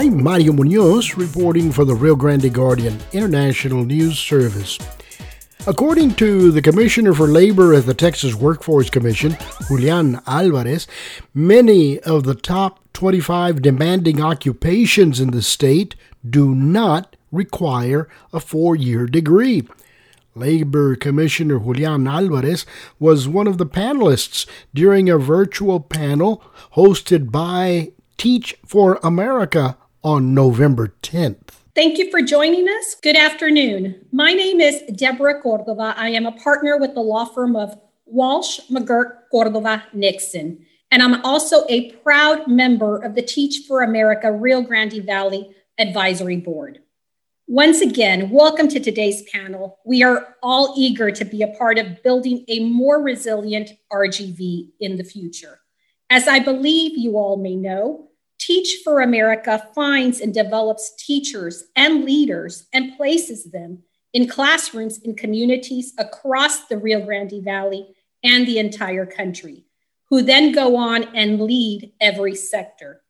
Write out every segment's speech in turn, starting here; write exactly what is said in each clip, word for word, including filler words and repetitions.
I'm Mario Munoz, reporting for the Rio Grande Guardian International News Service. According to the Commissioner for Labor at the Texas Workforce Commission, Julian Alvarez, many of the top twenty-five demanding occupations in the state do not require a four-year degree. Labor Commissioner Julian Alvarez was one of the panelists during a virtual panel hosted by Teach for America on November tenth. Thank you for joining us. Good afternoon. My name is Deborah Cordova. I am a partner with the law firm of Walsh McGurk Cordova Nixon, and I'm also a proud member of the Teach for America Rio Grande Valley Advisory Board. Once again, welcome to today's panel. We are all eager to be a part of building a more resilient R G V in the future. As I believe you all may know, Teach for America finds and develops teachers and leaders and places them in classrooms in communities across the Rio Grande Valley and the entire country, who then go on and lead every sector.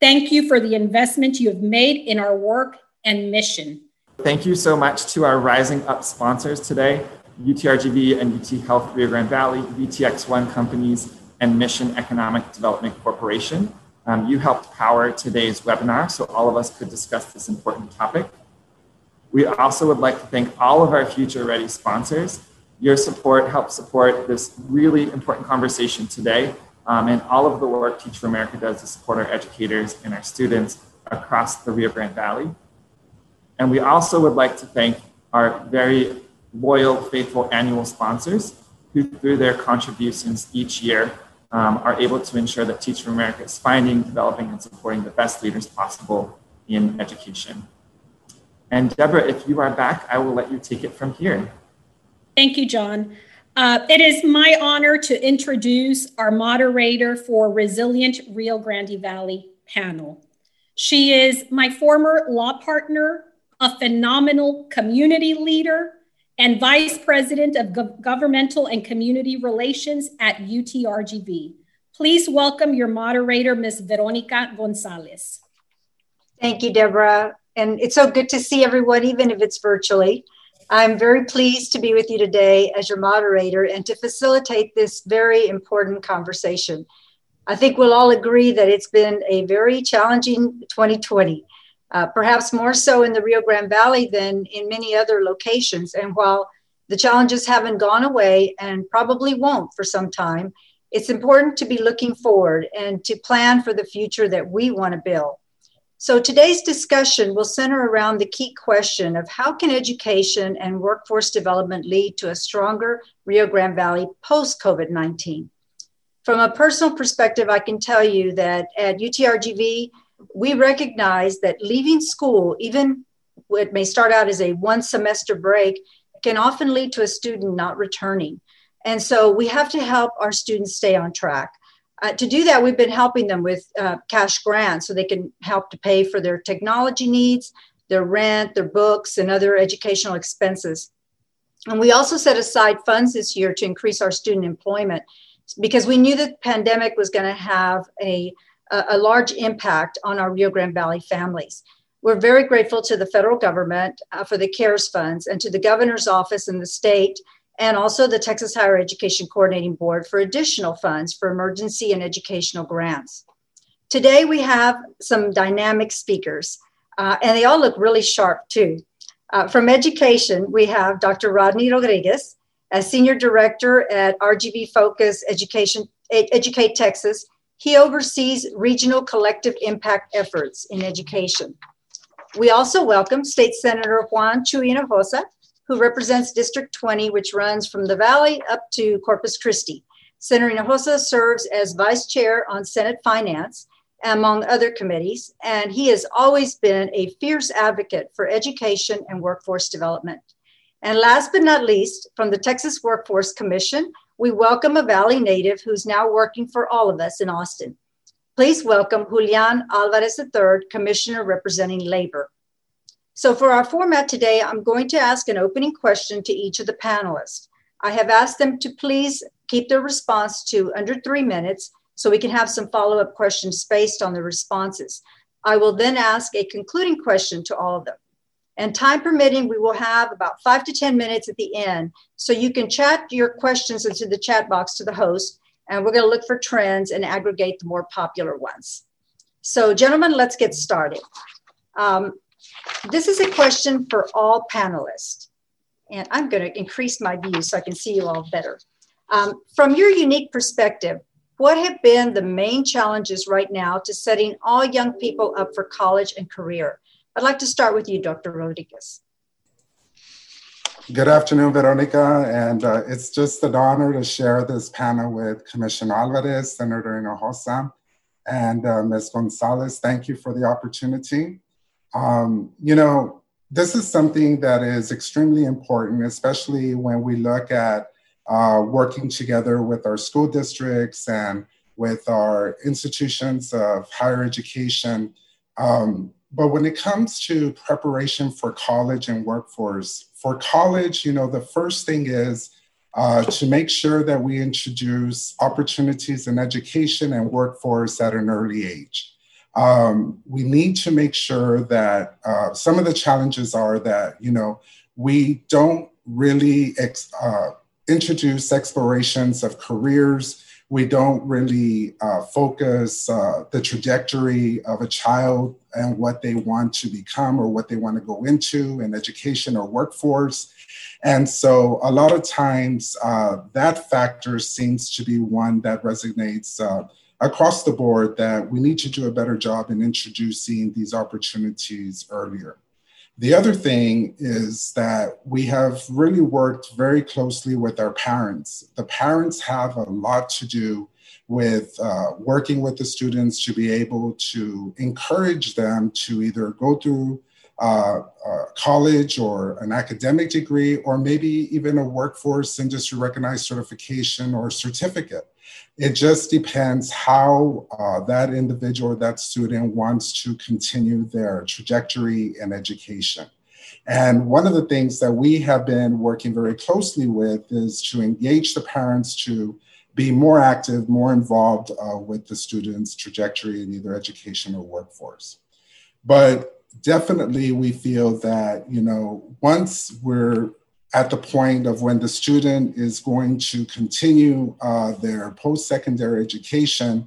Thank you for the investment you have made in our work and mission. Thank you so much to our Rising Up sponsors today, U T R G V and U T Health Rio Grande Valley, V T X one Companies, and Mission Economic Development Corporation. Um, you helped power today's webinar so all of us could discuss this important topic. We also would like to thank all of our Future Ready sponsors. Your support helps support this really important conversation today, um, and all of the work Teach for America does to support our educators and our students across the Rio Grande Valley. And we also would like to thank our very loyal, faithful annual sponsors who, through their contributions each year, um, are able to ensure that Teach for America is finding, developing, and supporting the best leaders possible in education. And Deborah, if you are back, I will let you take it from here. Thank you, John. Uh, it is my honor to introduce our moderator for Resilient Rio Grande Valley panel. She is my former law partner, a phenomenal community leader, and Vice President of Go- Governmental and Community Relations at U T R G V. Please welcome your moderator, Miz Veronica Gonzalez. Thank you, Deborah. And it's so good to see everyone, even if it's virtually. I'm very pleased to be with you today as your moderator and to facilitate this very important conversation. I think we'll all agree that it's been a very challenging twenty twenty. Uh, perhaps more so in the Rio Grande Valley than in many other locations. And while the challenges haven't gone away and probably won't for some time, it's important to be looking forward and to plan for the future that we want to build. So today's discussion will center around the key question of how can education and workforce development lead to a stronger Rio Grande Valley post-COVID nineteen? From a personal perspective, I can tell you that at U T R G V, we recognize that leaving school, even what may start out as a one semester break, can often lead to a student not returning. And so we have to help our students stay on track. Uh, to do that, we've been helping them with uh, cash grants so they can help to pay for their technology needs, their rent, their books, and other educational expenses. And we also set aside funds this year to increase our student employment because we knew the pandemic was going to have a a large impact on our Rio Grande Valley families. We're very grateful to the federal government uh, for the CARES funds and to the governor's office in the state and also the Texas Higher Education Coordinating Board for additional funds for emergency and educational grants. Today, we have some dynamic speakers uh, and they all look really sharp too. Uh, from education, we have Doctor Rodney Rodriguez as Senior Director at R G B Focus Education, Educate Texas. He oversees regional collective impact efforts in education. We also welcome State Senator Juan Chuy Hinojosa, who represents District twenty, which runs from the Valley up to Corpus Christi. Senator Hinojosa serves as Vice Chair on Senate Finance, among other committees, and he has always been a fierce advocate for education and workforce development. And last but not least, from the Texas Workforce Commission, we welcome a Valley native who's now working for all of us in Austin. Please welcome Julian Alvarez the third, Commissioner representing Labor. So for our format today, I'm going to ask an opening question to each of the panelists. I have asked them to please keep their response to under three minutes so we can have some follow-up questions based on the responses. I will then ask a concluding question to all of them. And time permitting, we will have about five to ten minutes at the end. So you can chat your questions into the chat box to the host. And we're going to look for trends and aggregate the more popular ones. So gentlemen, let's get started. Um, this is a question for all panelists. And I'm going to increase my view so I can see you all better. Um, from your unique perspective, what have been the main challenges right now to setting all young people up for college and career? I'd like to start with you, Doctor Rodriguez. Good afternoon, Veronica, and uh, it's just an honor to share this panel with Commissioner Alvarez, Senator Hinojosa, and uh, Miz Gonzalez. Thank you for the opportunity. Um, you know, this is something that is extremely important, especially when we look at uh, working together with our school districts and with our institutions of higher education. Um, But when it comes to preparation for college and workforce, for college, you know, the first thing is uh, to make sure that we introduce opportunities in education and workforce at an early age. Um, we need to make sure that uh, some of the challenges are that, you know, we don't really ex- uh, introduce explorations of careers. We don't really uh, focus uh, the trajectory of a child and what they want to become or what they want to go into in education or workforce. And so a lot of times uh, that factor seems to be one that resonates uh, across the board, that we need to do a better job in introducing these opportunities earlier. The other thing is that we have really worked very closely with our parents. The parents have a lot to do with uh, working with the students to be able to encourage them to either go through uh, uh, college or an academic degree, or maybe even a workforce industry recognized certification or certificate. It just depends how uh, that individual, that student wants to continue their trajectory in education. And one of the things that we have been working very closely with is to engage the parents to be more active, more involved uh, with the students' trajectory in either education or workforce. But definitely we feel that, you know, once we're at the point of when the student is going to continue uh, their post-secondary education,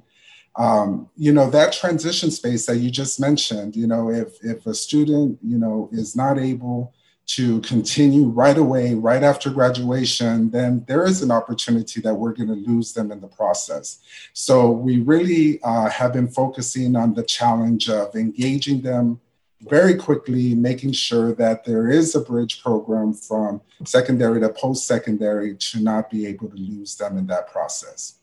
um, you know, that transition space that you just mentioned, you know, if, if a student, you know, is not able to continue right away, right after graduation, then there is an opportunity that we're going to lose them in the process. So we really uh, have been focusing on the challenge of engaging them very quickly, making sure that there is a bridge program from secondary to post-secondary to not be able to lose them in that process.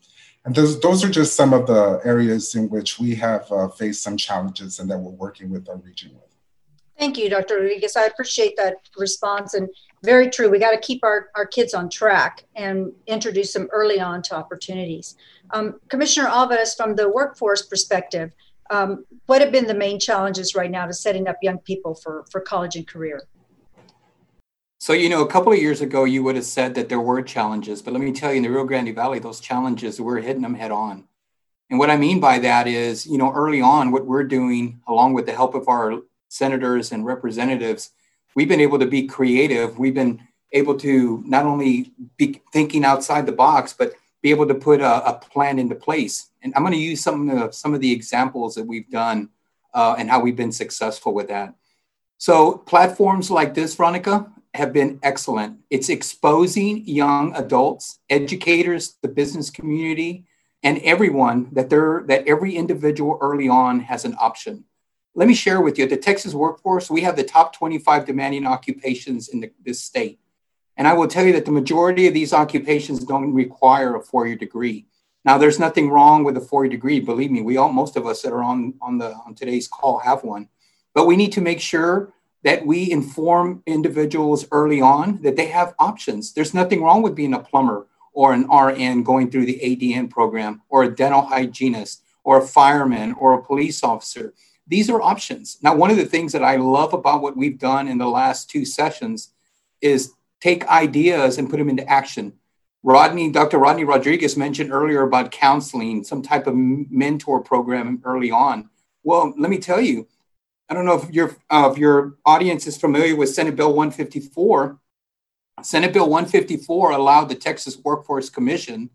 And those, those are just some of the areas in which we have uh, faced some challenges and that we're working with our region with. Thank you, Doctor Rodriguez. I appreciate that response, and very true. We got to keep our, our kids on track and introduce them early on to opportunities. Um, Commissioner Alvarez, from the workforce perspective, Um, what have been the main challenges right now to setting up young people for, for college and career? So, you know, a couple of years ago, you would have said that there were challenges, but let me tell you, in the Rio Grande Valley, those challenges, we're hitting them head on. And what I mean by that is, you know, early on, what we're doing, along with the help of our senators and representatives, we've been able to be creative. We've been able to not only be thinking outside the box, but be able to put a, a plan into place. And I'm going to use some of some of the examples that we've done uh, and how we've been successful with that. So platforms like this, Veronica, have been excellent. It's exposing young adults, educators, the business community, and everyone that they're that every individual early on has an option. Let me share with you, at the Texas Workforce, we have the top twenty-five demanding occupations in the, this state. And I will tell you that the majority of these occupations don't require a four-year degree. Now, there's nothing wrong with a four-year degree. Believe me, we all, most of us that are on, on the on today's call have one. But we need to make sure that we inform individuals early on that they have options. There's nothing wrong with being a plumber or an R N going through the A D N program, or a dental hygienist, or a fireman, or a police officer. These are options. Now, one of the things that I love about what we've done in the last two sessions is take ideas and put them into action. Rodney, Doctor Rodney Rodriguez mentioned earlier about counseling, some type of mentor program early on. Well, let me tell you, I don't know if your uh, if your audience is familiar with Senate Bill one fifty-four. Senate Bill one fifty-four allowed the Texas Workforce Commission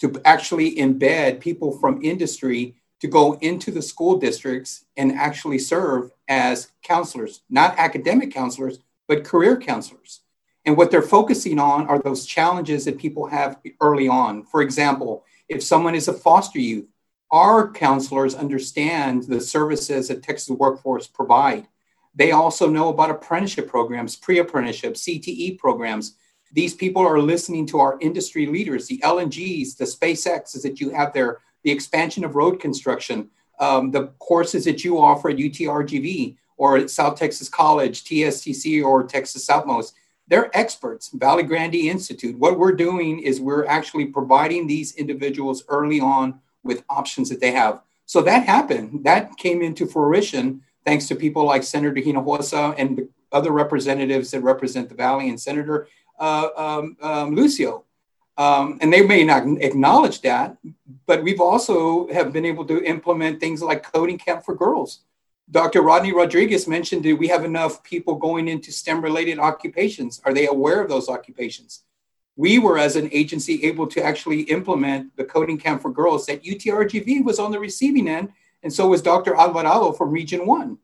to actually embed people from industry to go into the school districts and actually serve as counselors, not academic counselors, but career counselors. And what they're focusing on are those challenges that people have early on. For example, if someone is a foster youth, our counselors understand the services that Texas Workforce provide. They also know about apprenticeship programs, pre-apprenticeship, C T E programs. These people are listening to our industry leaders, the L N Gs, the SpaceXs that you have there, the expansion of road construction, um, the courses that you offer at U T R G V or at South Texas College, T S T C or Texas Southmost. They're experts, Valley Grande Institute. What we're doing is we're actually providing these individuals early on with options that they have. So that happened. That came into fruition thanks to people like Senator Hinojosa and other representatives that represent the Valley and Senator uh, um, um, Lucio. Um, and they may not acknowledge that, but we've also have been able to implement things like coding camp for girls. Doctor Rodney Rodriguez mentioned, do we have enough people going into STEM-related occupations? Are they aware of those occupations? We were, as an agency, able to actually implement the coding camp for girls that U T R G V was on the receiving end, and so was Doctor Alvarado from Region one,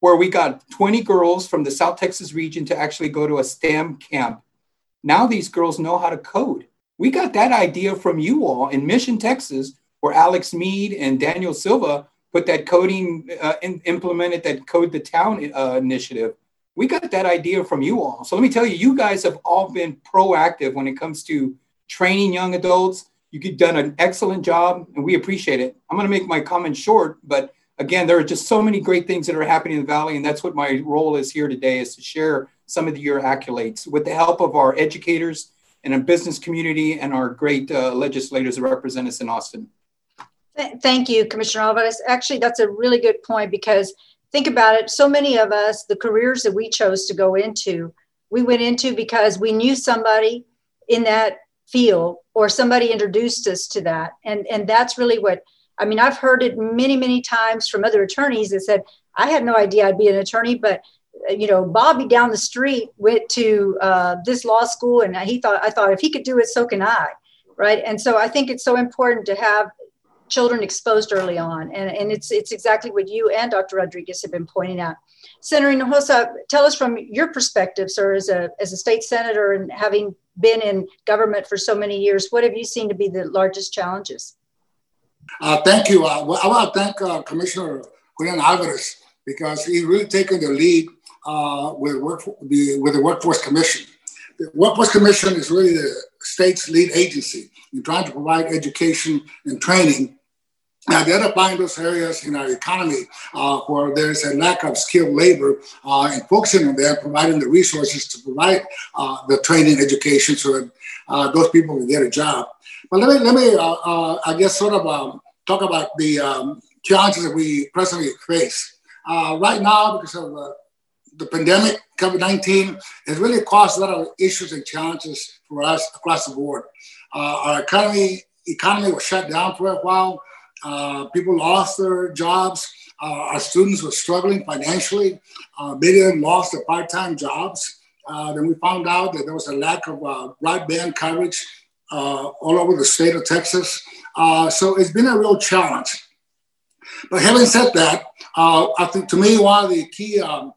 where we got twenty girls from the South Texas region to actually go to a STEM camp. Now these girls know how to code. We got that idea from you all in Mission, Texas, where Alex Meade and Daniel Silva put that coding, uh, in, implemented that Code the Town uh, initiative. We got that idea from you all. So let me tell you, you guys have all been proactive when it comes to training young adults. You've done an excellent job, and we appreciate it. I'm going to make my comments short, but again, there are just so many great things that are happening in the Valley, and that's what my role is here today, is to share some of your accolades with the help of our educators and a business community and our great uh, legislators that represent us in Austin. Thank you, Commissioner Alvarez. Actually, that's a really good point, because think about it. So many of us, the careers that we chose to go into, we went into because we knew somebody in that field or somebody introduced us to that. And, and that's really what, I mean, I've heard it many, many times from other attorneys that said, I had no idea I'd be an attorney, but you know, Bobby down the street went to uh, this law school, and he thought, I thought if he could do it, so can I, right? And so I think it's so important to have children exposed early on, and, and it's it's exactly what you and Doctor Rodriguez have been pointing out. Senator Hinojosa, tell us from your perspective, sir, as a as a state senator and having been in government for so many years, what have you seen to be the largest challenges? Uh, thank you. Uh, well, I want to thank uh, Commissioner Julian Alvarez, because he's really taken the lead Uh, with, work, the, with the Workforce Commission. The Workforce Commission is really the state's lead agency in trying to provide education and training, identifying those areas in our economy uh, where there's a lack of skilled labor uh, and focusing on that, providing the resources to provide uh, the training education so that uh, those people can get a job. But let me, let me uh, uh, I guess, sort of um, talk about the um, challenges that we presently face. Uh, right now, because of uh, the pandemic, COVID nineteen, has really caused a lot of issues and challenges for us across the board. Uh, our economy economy was shut down for a while. Uh, people lost their jobs. Uh, our students were struggling financially. Uh, many of them lost their part-time jobs. Uh, then we found out that there was a lack of uh, broadband coverage uh, all over the state of Texas. Uh, so it's been a real challenge. But having said that, uh, I think to me, one of the key um,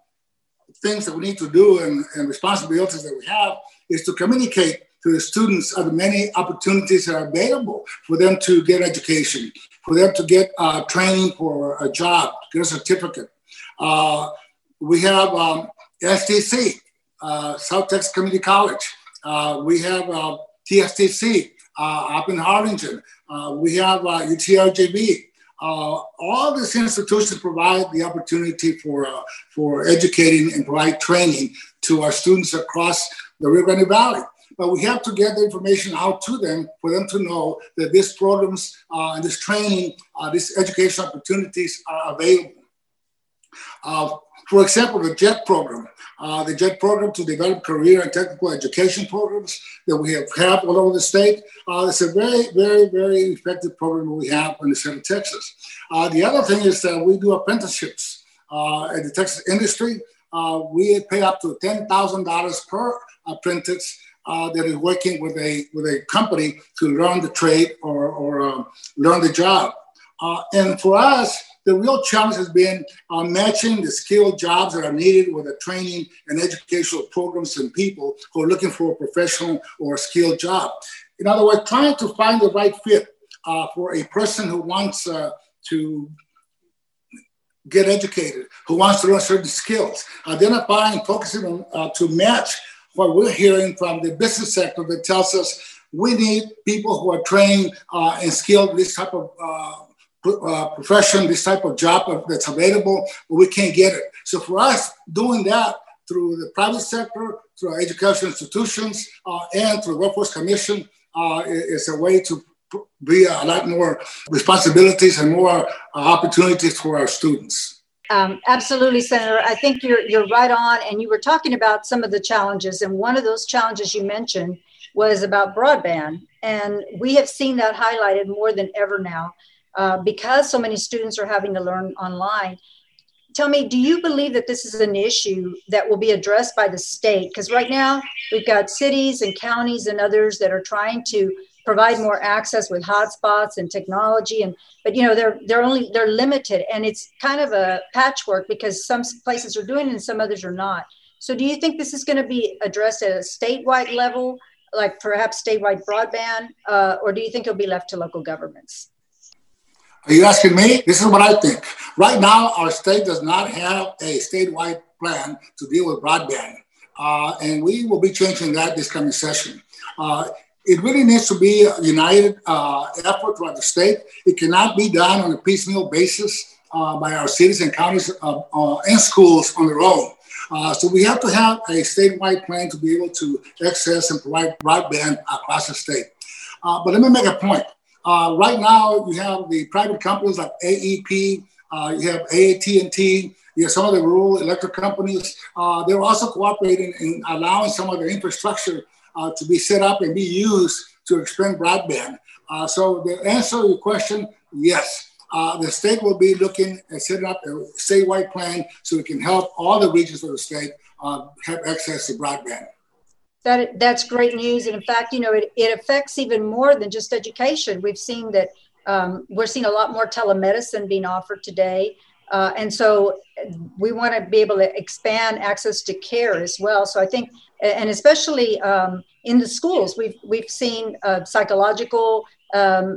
things that we need to do and, and responsibilities that we have is to communicate to the students of the many opportunities that are available for them to get education, for them to get uh, training for a job, get a certificate. Uh, we have um, S T C, uh, South Texas Community College. Uh, we have uh, T S T C uh, up in Harlingen. Uh, we have uh, U T R G V. Uh, all these institutions provide the opportunity for uh, for educating and provide training to our students across the Rio Grande Valley. But we have to get the information out to them for them to know that these programs uh, and this training, uh, these education opportunities are available. Uh, for example, the JET program, uh, the JET program to develop career and technical education programs that we have had all over the state. Uh, it's a very, very, very effective program we have in the state of Texas. Uh, the other thing is that we do apprenticeships uh, at the Texas industry. Uh, we pay up to ten thousand dollars per apprentice uh, that is working with a with a company to learn the trade or, or um, learn the job. Uh, and for us, the real challenge has been uh, matching the skilled jobs that are needed with the training and educational programs and people who are looking for a professional or a skilled job. In other words, trying to find the right fit uh, for a person who wants uh, to get educated, who wants to learn certain skills, identifying, focusing on uh, to match what we're hearing from the business sector that tells us we need people who are trained uh, and skilled in this type of uh, Uh, profession, this type of job that's available, but we can't get it. So for us, doing that through the private sector, through our educational institutions, uh, and through the Workforce Commission uh, is a way to be a lot more responsibilities and more uh, opportunities for our students. Um, absolutely, Senator. I think you're you're right on. And you were talking about some of the challenges. And one of those challenges you mentioned was about broadband. And we have seen that highlighted more than ever now. Uh, because so many students are having to learn online. Tell me, do you believe that this is an issue that will be addressed by the state? Because right now we've got cities and counties and others that are trying to provide more access with hotspots and technology, and but you know they're they're only they're limited, and it's kind of a patchwork because some places are doing it and some others are not. So, do you think this is going to be addressed at a statewide level, like perhaps statewide broadband, uh, or do you think it'll be left to local governments? Are you asking me? This is what I think. Right now, our state does not have a statewide plan to deal with broadband. Uh, and we will be changing that this coming session. Uh, it really needs to be a united uh, effort throughout the state. It cannot be done on a piecemeal basis uh, by our cities and counties uh, uh, and schools on their own. Uh, so we have to have a statewide plan to be able to access and provide broadband across the state. Uh, but let me make a point. Uh, right now, you have the private companies like A E P, uh, you have A T and T, you have some of the rural electric companies. Uh, they're also cooperating in allowing some of their infrastructure uh, to be set up and be used to expand broadband. Uh, so the answer to your question, yes. Uh, the state will be looking at setting up a statewide plan so we can help all the regions of the state uh, have access to broadband. That that's great news. And in fact, you know, it, it affects even more than just education. We've seen that um, we're seeing a lot more telemedicine being offered today. Uh, and so we want to be able to expand access to care as well. So I think, and especially um, in the schools, we've, we've seen uh, psychological um,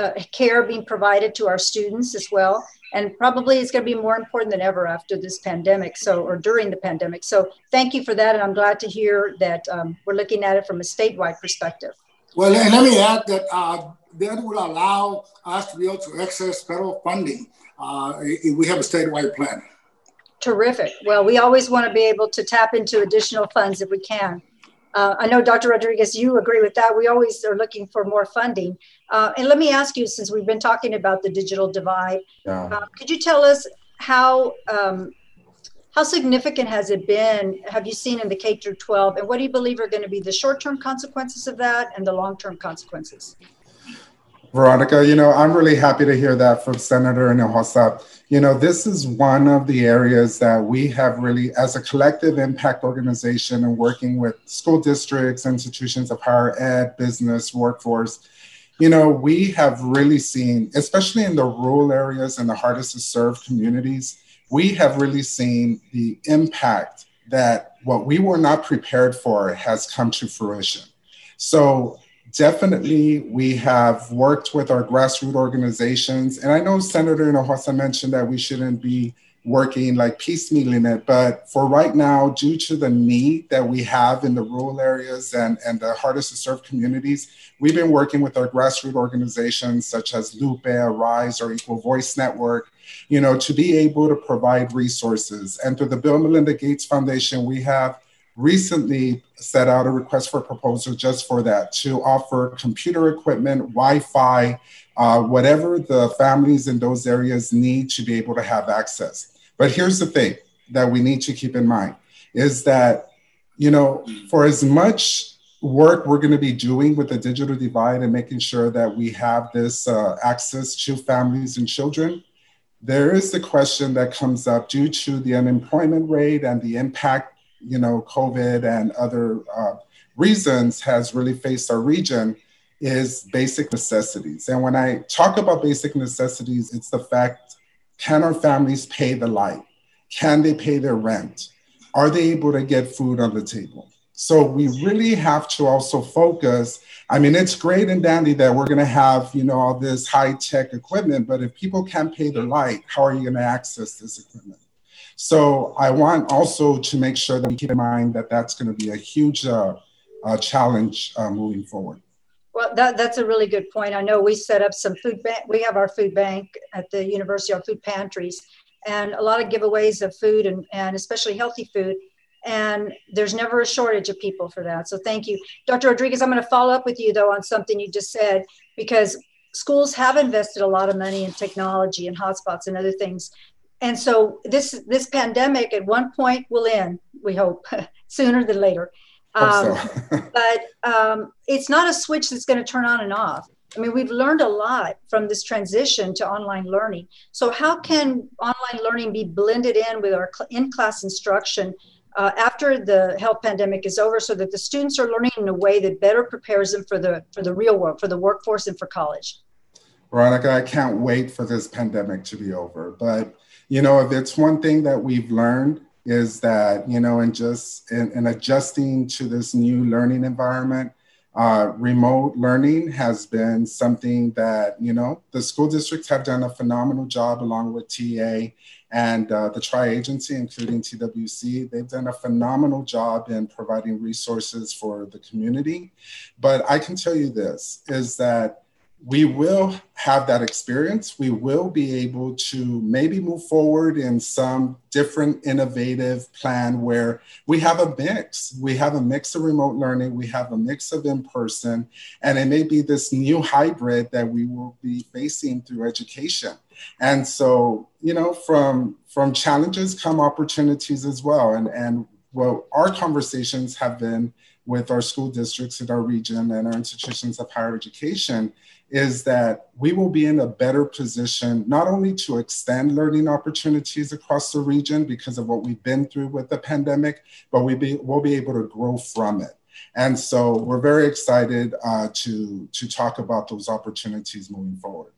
uh, care being provided to our students as well. And probably it's going to be more important than ever after this pandemic, so or during the pandemic. So thank you for that. And I'm glad to hear that um, we're looking at it from a statewide perspective. Well, and let me add that uh, that will allow us to be able to access federal funding uh, if we have a statewide plan. Terrific. Well, we always want to be able to tap into additional funds if we can. Uh, I know, Doctor Rodriguez, you agree with that. We always are looking for more funding. Uh, and let me ask you, since we've been talking about the digital divide, yeah. uh, could you tell us how um, how significant has it been, have you seen in the K through twelve, and what do you believe are going to be the short-term consequences of that and the long-term consequences? Veronica, you know, I'm really happy to hear that from Senator Hinojosa. You know, this is one of the areas that we have really, as a collective impact organization and working with school districts, institutions of higher ed, business, workforce, you know, we have really seen, especially in the rural areas and the hardest to serve communities, we have really seen the impact that what we were not prepared for has come to fruition. So definitely, we have worked with our grassroots organizations. And I know Senator Hinojosa mentioned that we shouldn't be working like piecemealing it, but for right now, due to the need that we have in the rural areas and, and the hardest to serve communities, we've been working with our grassroots organizations such as Lupe, Arise, or Equal Voice Network, you know, to be able to provide resources. And through the Bill and Melinda Gates Foundation, we have recently set out a request for a proposal just for that, to offer computer equipment, Wi-Fi, uh, whatever the families in those areas need to be able to have access. But here's the thing that we need to keep in mind is that, you know, for as much work we're going to be doing with the digital divide and making sure that we have this uh, access to families and children, there is the question that comes up due to the unemployment rate and the impact, you know, COVID and other uh, reasons has really faced our region is basic necessities. And when I talk about basic necessities, it's the fact, can our families pay the light? Can they pay their rent? Are they able to get food on the table? So we really have to also focus. I mean, it's great and dandy that we're going to have, you know, all this high-tech equipment, but if people can't pay their light, how are you going to access this equipment? So I want also to make sure that we keep in mind that that's going to be a huge uh, uh, challenge uh, moving forward. Well, that, that's a really good point. I know we set up some food bank. We have our food bank at the university, our food pantries, and a lot of giveaways of food and, and especially healthy food. And there's never a shortage of people for that. So thank you. Doctor Rodriguez, I'm going to follow up with you, though, on something you just said, because schools have invested a lot of money in technology and hotspots and other things. And so this this pandemic at one point will end, we hope, sooner than later. Um, so. but um, it's not a switch that's going to turn on and off. I mean, we've learned a lot from this transition to online learning. So how can online learning be blended in with our in-class instruction Uh, after the health pandemic is over, so that the students are learning in a way that better prepares them for the for the real world, for the workforce and for college? Veronica, I can't wait for this pandemic to be over. But, you know, if it's one thing that we've learned is that, you know, in just in, in adjusting to this new learning environment, uh, remote learning has been something that, you know, the school districts have done a phenomenal job along with T E A and uh, the tri-agency, including T W C. They've done a phenomenal job in providing resources for the community. But I can tell you this, is that we will have that experience. We will be able to maybe move forward in some different innovative plan where we have a mix. We have a mix of remote learning. We have a mix of in-person, and it may be this new hybrid that we will be facing through education. And so, you know, from from challenges come opportunities as well. And, and well, our conversations have been with our school districts in our region and our institutions of higher education is that we will be in a better position, not only to extend learning opportunities across the region because of what we've been through with the pandemic, but we be, we'll be able to grow from it. And so we're very excited uh, to, to talk about those opportunities moving forward.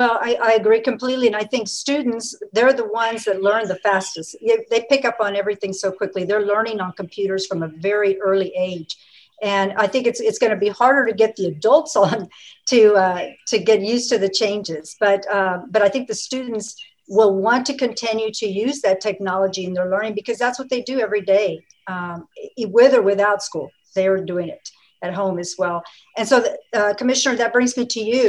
Well, I, I agree completely. And I think students, they're the ones that learn the fastest. They, they pick up on everything so quickly. They're learning on computers from a very early age. And I think it's it's going to be harder to get the adults on to uh, to get used to the changes. But uh, but I think the students will want to continue to use that technology in their learning because that's what they do every day, um, with or without school. They're doing it at home as well. And so, uh, Commissioner, that brings me to you.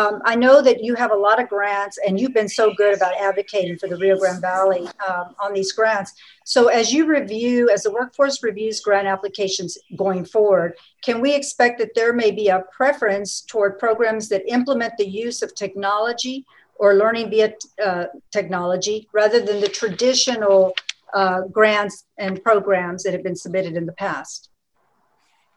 Um, I know that you have a lot of grants and you've been so good about advocating for the Rio Grande Valley um, on these grants. So as you review, as the workforce reviews grant applications going forward, can we expect that there may be a preference toward programs that implement the use of technology or learning via uh, technology rather than the traditional uh, grants and programs that have been submitted in the past?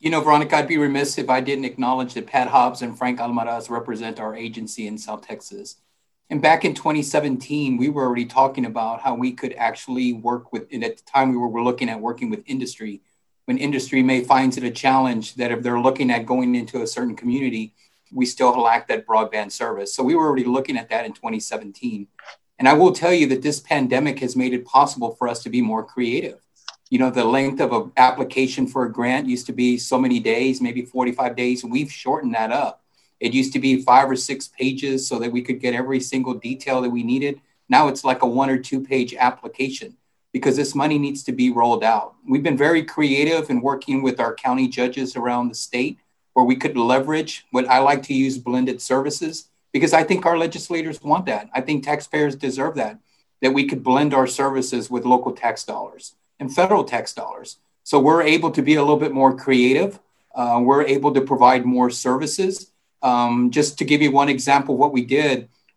You know, Veronica, I'd be remiss if I didn't acknowledge that Pat Hobbs and Frank Almaraz represent our agency in South Texas. And back in twenty seventeen, we were already talking about how we could actually work with, and at the time we were looking at working with industry, when industry may finds it a challenge that if they're looking at going into a certain community, we still lack that broadband service. So we were already looking at that in twenty seventeen. And I will tell you that this pandemic has made it possible for us to be more creative. You know, the length of an application for a grant used to be so many days, maybe forty-five days. We've shortened that up. It used to be five or six pages so that we could get every single detail that we needed. Now it's like a one or two page application because this money needs to be rolled out. We've been very creative in working with our county judges around the state where we could leverage what I like to use blended services because I think our legislators want that. I think taxpayers deserve that, that we could blend our services with local tax dollars and federal tax dollars. So we're able to be a little bit more creative. Uh, we're able to provide more services. Um, just to give you one example, what we did,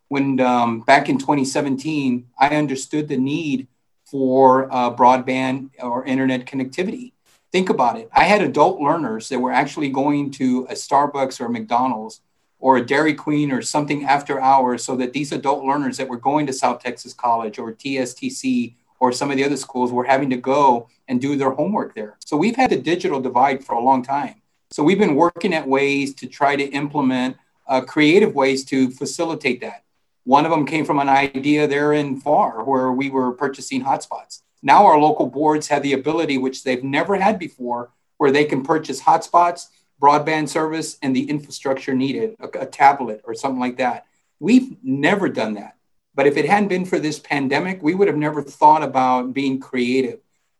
when um, back in twenty seventeen, I understood the need for uh, broadband or internet connectivity. Think about it. I had adult learners that were actually going to a Starbucks or a McDonald's or a Dairy Queen or something after hours, so that these adult learners that were going to South Texas College or T S T C or some of the other schools were having to go and do their homework there. So we've had a digital divide for a long time. So we've been working at ways to try to implement uh, creative ways to facilitate that. One of them came from an idea there in F A R where we were purchasing hotspots. Now our local boards have the ability, which they've never had before, where they can purchase hotspots, broadband service, and the infrastructure needed, a, a tablet or something like that. We've never done that. But if it hadn't been for this pandemic, we would have never thought about being creative,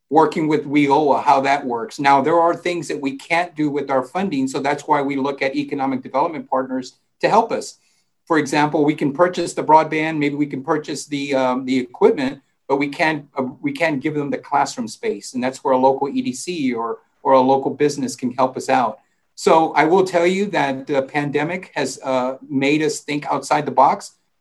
working with WIOA, how that works. Now, there are things that we can't do with our funding. So that's why we look at economic development partners to help us. For example, we can purchase the broadband, maybe we can purchase the um, the equipment, but we can't uh, we can't give them the classroom space. And that's where a local E D C or, or a local business can help us out. So I will tell you that the pandemic has uh, made us think outside the box,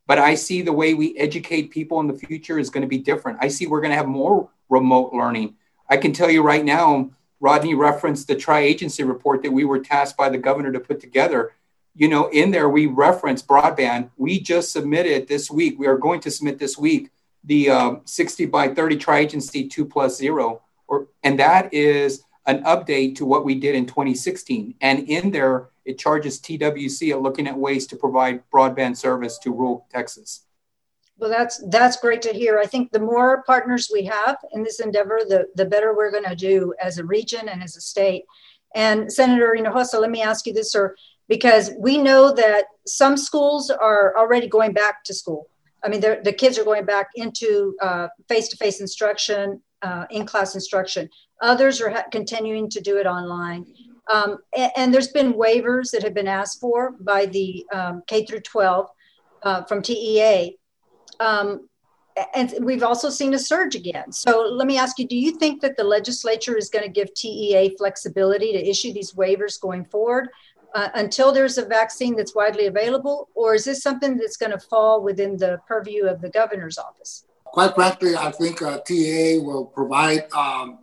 but I see the way we educate people in the future is going to be different. I see we're going to have more remote learning. I can tell you right now, Rodney referenced the tri-agency report that we were tasked by the governor to put together. You know, in there, we reference broadband. We just submitted this week, we are going to submit this week, the uh, sixty by thirty tri-agency two plus zero, or, and that is an update to what we did in twenty sixteen. And in there, it charges T W C at looking at ways to provide broadband service to rural Texas. Well, that's that's great to hear. I think the more partners we have in this endeavor, the, the better we're going to do as a region and as a state. And Senator Hinojosa, let me ask you this, sir, because we know that some schools are already going back to school. I mean, the kids are going back into uh, face-to-face instruction, uh, in-class instruction. Others are ha- continuing to do it online. Um, and, and there's been waivers that have been asked for by the um, K through twelve uh, from T E A. Um, and we've also seen a surge again. So let me ask you, do you think that the legislature is going to give T E A flexibility to issue these waivers going forward uh, until there's a vaccine that's widely available? Or is this something that's going to fall within the purview of the governor's office? Quite frankly, I think uh, T E A will provide um,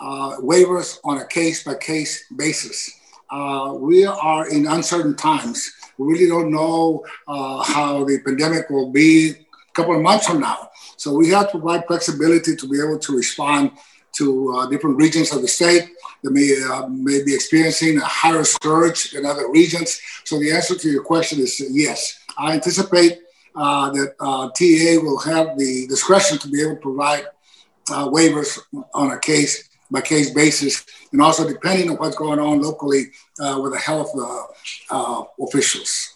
uh, waivers on a case-by-case basis. Uh, we are in uncertain times. We really don't know uh, how the pandemic will be couple of months from now. So we have to provide flexibility to be able to respond to uh, different regions of the state that may, uh, may be experiencing a higher surge than other regions. So the answer to your question is yes. I anticipate uh, that uh, T E A will have the discretion to be able to provide uh, waivers on a case-by-case basis, and also depending on what's going on locally uh, with the health uh, uh, officials.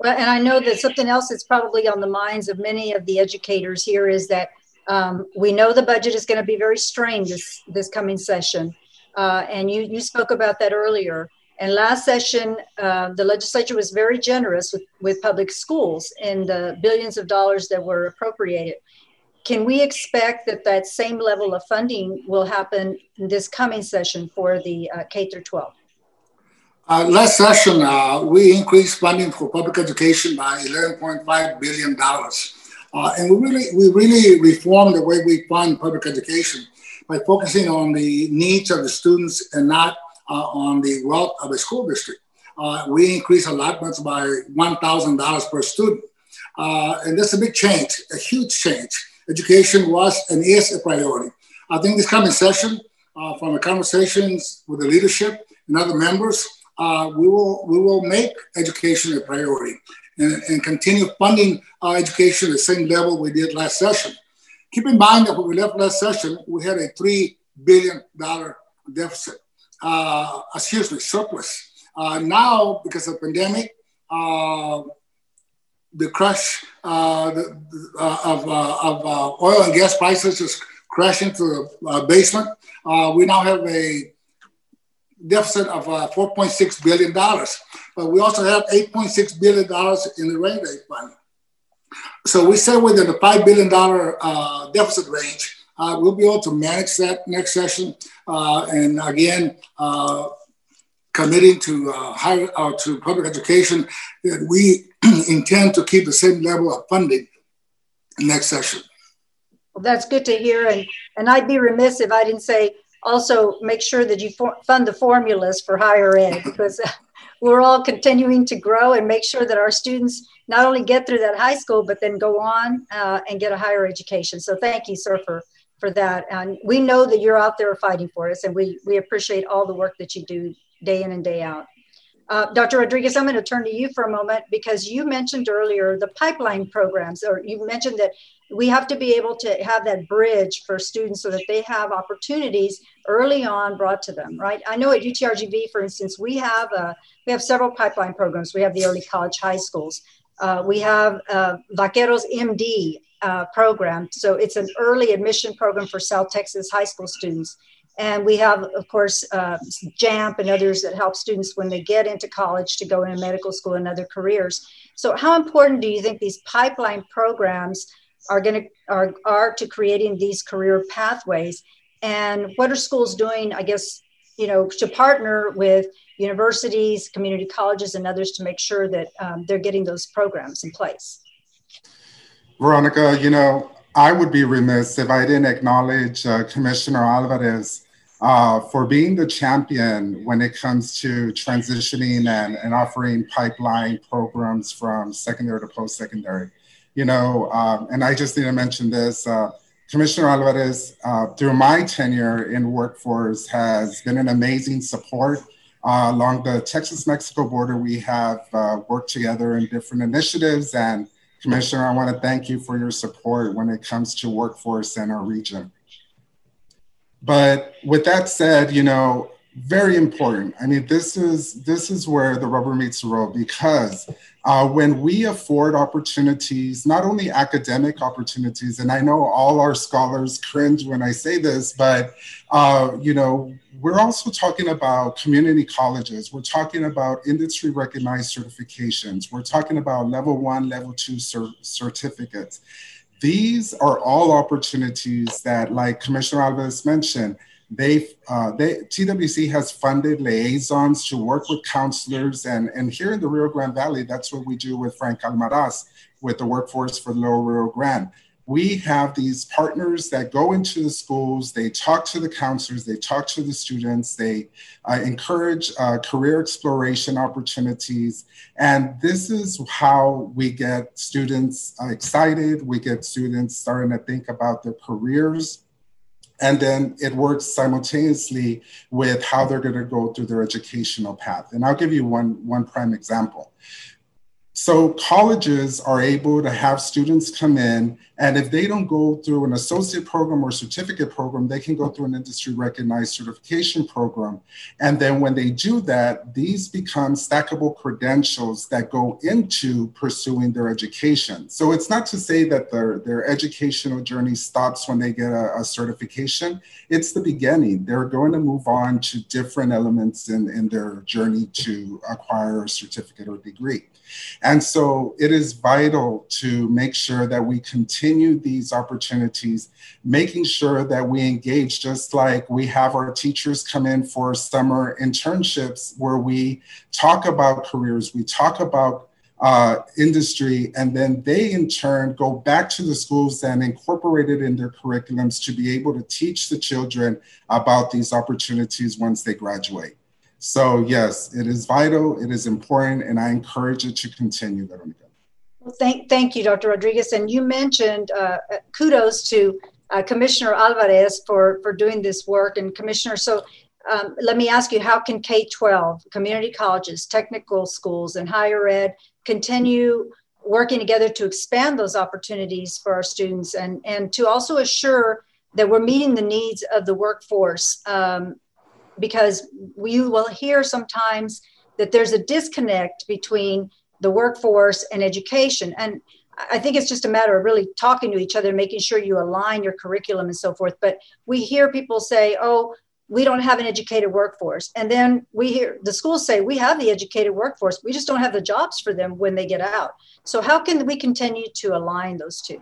Well, and I know that something else that's probably on the minds of many of the educators here is that um, we know the budget is going to be very strained this, this coming session. Uh, and you, you spoke about that earlier. And last session, uh, the legislature was very generous with, with public schools and the billions of dollars that were appropriated. Can we expect that that same level of funding will happen this coming session for the uh, K through twelve? Uh, last session, uh, we increased funding for public education by eleven point five billion dollars. Uh, and we really we really reformed the way we fund public education by focusing on the needs of the students and not uh, on the wealth of a school district. Uh, we increased allotments by one thousand dollars per student. Uh, and that's a big change, a huge change. Education was and is a priority. I think this coming session, uh, from the conversations with the leadership and other members, Uh, we will we will make education a priority and, and continue funding our education at the same level we did last session. Keep in mind that when we left last session, we had a three billion dollars deficit, uh, excuse me, surplus. Uh, now, because of the pandemic, uh, the crash uh, the, uh, of, uh, of uh, oil and gas prices is crashing to the uh, basement. Uh, we now have a deficit of uh, four point six billion dollars, but we also have eight point six billion dollars in the rainy day fund. So we say within the five billion dollars uh, deficit range, uh, we'll be able to manage that next session. Uh, and again, uh, committing to uh, higher, uh, to public education, that we intend to keep the same level of funding next session. Well, that's good to hear. And, and I'd be remiss if I didn't say, also make sure that you for, fund the formulas for higher ed, because we're all continuing to grow, and make sure that our students not only get through that high school, but then go on uh, and get a higher education. So thank you, sir, for, for that. And we know that you're out there fighting for us, and we, we appreciate all the work that you do day in and day out. Uh, Doctor Rodriguez, I'm going to turn to you for a moment, because you mentioned earlier the pipeline programs, or you mentioned that we have to be able to have that bridge for students so that they have opportunities early on brought to them, right? I know at U T R G V, for instance, we have uh, we have several pipeline programs. We have the early college high schools. Uh, we have uh, Vaqueros M D uh, program. So it's an early admission program for South Texas high school students. And we have, of course, uh, JAMP and others that help students when they get into college to go into medical school and other careers. So how important do you think these pipeline programs are going to are, are to creating these career pathways? And what are schools doing, I guess, you know, to partner with universities, community colleges, and others to make sure that um, they're getting those programs in place? Veronica, you know, I would be remiss if I didn't acknowledge uh, Commissioner Alvarez uh, for being the champion when it comes to transitioning and, and offering pipeline programs from secondary to post-secondary. You know, um, and I just need to mention this, uh, Commissioner Alvarez, uh, through my tenure in workforce, has been an amazing support. Uh, along the Texas-Mexico border, we have uh, worked together in different initiatives. And Commissioner, I want to thank you for your support when it comes to workforce in our region. But with that said, you know, very important. I mean, this is this is where the rubber meets the road, because uh, when we afford opportunities, not only academic opportunities, and I know all our scholars cringe when I say this, but, uh, you know, we're also talking about community colleges. We're talking about industry recognized certifications. We're talking about level one, level two cer- certificates. These are all opportunities that, like Commissioner Alvarez mentioned, They've, uh, they, T W C has funded liaisons to work with counselors. And, and here in the Rio Grande Valley, that's what we do with Frank Almaraz, with the Workforce for Lower Rio Grande. We have these partners that go into the schools, they talk to the counselors, they talk to the students, they uh, encourage uh, career exploration opportunities. And this is how we get students excited. We get students starting to think about their careers. And then it works simultaneously with how they're going to go through their educational path. And I'll give you one, one prime example. So colleges are able to have students come in, and if they don't go through an associate program or certificate program, they can go through an industry recognized certification program. And then when they do that, these become stackable credentials that go into pursuing their education. So it's not to say that their, their educational journey stops when they get a, a certification. It's the beginning. They're going to move on to different elements in, in their journey to acquire a certificate or degree. And so it is vital to make sure that we continue these opportunities, making sure that we engage, just like we have our teachers come in for summer internships where we talk about careers, we talk about uh, industry, and then they in turn go back to the schools and incorporate it in their curriculums to be able to teach the children about these opportunities once they graduate. So yes, it is vital, it is important, and I encourage it to continue, Veronica. Well, thank, thank you, Doctor Rodriguez. And you mentioned uh, kudos to uh, Commissioner Alvarez for, for doing this work. And Commissioner, so um, let me ask you, how can K through twelve, community colleges, technical schools, and higher ed continue working together to expand those opportunities for our students, and, and to also assure that we're meeting the needs of the workforce? Um, Because we will hear sometimes that there's a disconnect between the workforce and education. And I think it's just a matter of really talking to each other, making sure you align your curriculum and so forth. But we hear people say, oh, we don't have an educated workforce. And then we hear the schools say, we have the educated workforce. We just don't have the jobs for them when they get out. So how can we continue to align those two?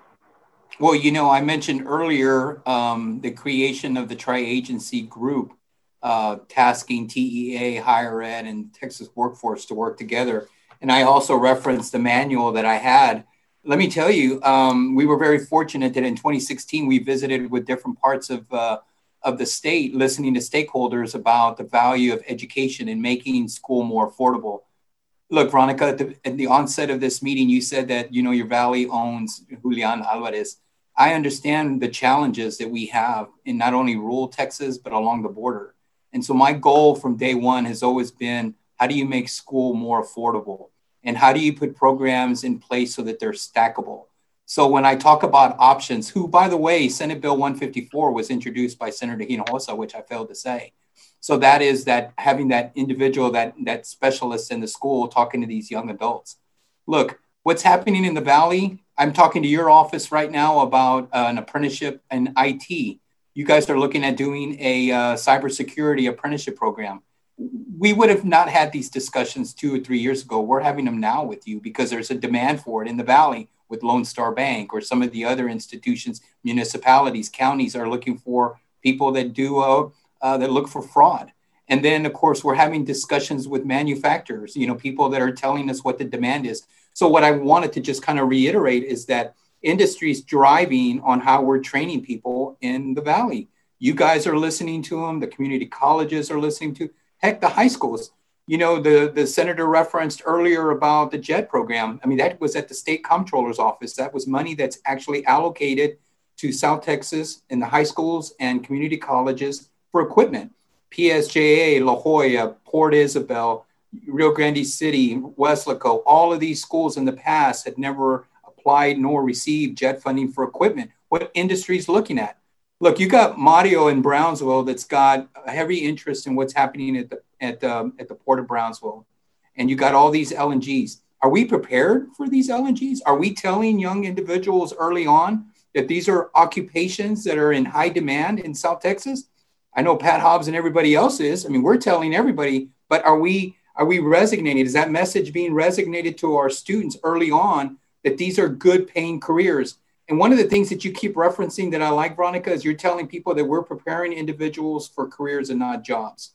Well, you know, I mentioned earlier um, the creation of the tri-agency group. Uh, tasking T E A, higher ed, and Texas Workforce to work together. And I also referenced the manual that I had. Let me tell you, um, we were very fortunate that in twenty sixteen, we visited with different parts of uh, of the state, listening to stakeholders about the value of education and making school more affordable. Look, Veronica, at the, at the onset of this meeting, you said that, you know, your valley owns Julian Alvarez. I understand the challenges that we have in not only rural Texas, but along the border. And so my goal from day one has always been, how do you make school more affordable? And how do you put programs in place so that they're stackable? So when I talk about options, who, by the way, Senate Bill one fifty-four was introduced by Senator Hinojosa, which I failed to say. So that is that having that individual, that, that specialist in the school talking to these young adults. Look, what's happening in the Valley? I'm talking to your office right now about uh, an apprenticeship in I T. You guys are looking at doing a uh, cybersecurity apprenticeship program. We would have not had these discussions two or three years ago. We're having them now with you because there's a demand for it in the Valley with Lone Star Bank or some of the other institutions, municipalities, counties are looking for people that do uh, uh, that look for fraud. And then, of course, we're having discussions with manufacturers, you know, people that are telling us what the demand is. So what I wanted to just kind of reiterate is that industry's driving on how we're training people in the Valley. You guys are listening to them. The community colleges are listening to. Heck, the high schools. You know, the, the senator referenced earlier about the JET program. I mean, that was at the state comptroller's office. That was money that's actually allocated to South Texas in the high schools and community colleges for equipment. P S J A, La Jolla, Port Isabel, Rio Grande City, Weslaco, all of these schools in the past had never applied nor received JET funding for equipment. What industry's looking at? Look, you got Mario in Brownsville that's got a heavy interest in what's happening at the at the, at the Port of Brownsville. And you got all these L N Gs. Are we prepared for these L N Gs? Are we telling young individuals early on that these are occupations that are in high demand in South Texas? I know Pat Hobbs and everybody else is. I mean, we're telling everybody, but are we are we resonating? Is that message being resonated to our students early on that these are good paying careers? And one of the things that you keep referencing that I like, Veronica, is you're telling people that we're preparing individuals for careers and not jobs.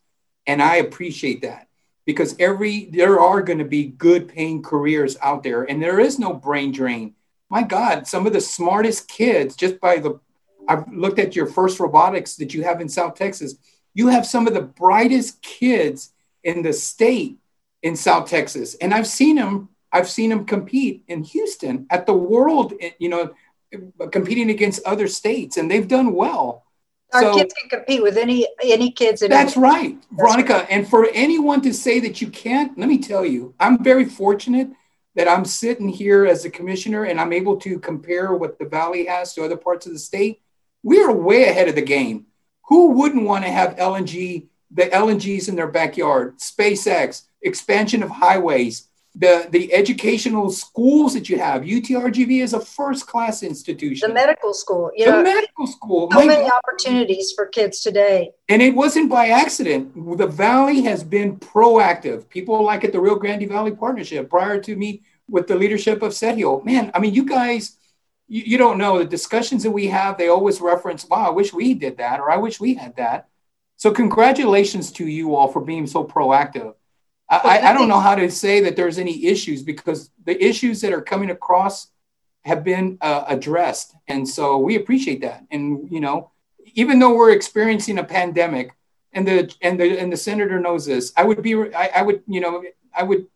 And I appreciate that because every there are going to be good paying careers out there and there is no brain drain. My God, some of the smartest kids just by the I've looked at your first robotics that you have in South Texas. You have some of the brightest kids in the state in South Texas. And I've seen them. I've seen them compete in Houston at the world, you know, competing against other states, and they've done well. Our so, kids can compete with any any kids. In that's any- right, Veronica. That's right. And for anyone to say that you can't, let me tell you, I'm very fortunate that I'm sitting here as a commissioner and I'm able to compare what the Valley has to other parts of the state. We are way ahead of the game. Who wouldn't want to have L N G, the L N Gs in their backyard, SpaceX, expansion of highways, The the educational schools that you have? U T R G V is a first class institution. The medical school, you the know, medical school. So many opportunities for kids today. And it wasn't by accident. The Valley has been proactive. People like at the Rio Grande Valley Partnership prior to me with the leadership of Sergio. Man, I mean, you guys, you, you don't know the discussions that we have. They always reference, wow, I wish we did that, or I wish we had that. So congratulations to you all for being so proactive. I, I don't know how to say that there's any issues because the issues that are coming across have been uh, addressed. And so we appreciate that. And, you know, even though we're experiencing a pandemic and the and the and the senator knows this, I would be I, I would, you know, I would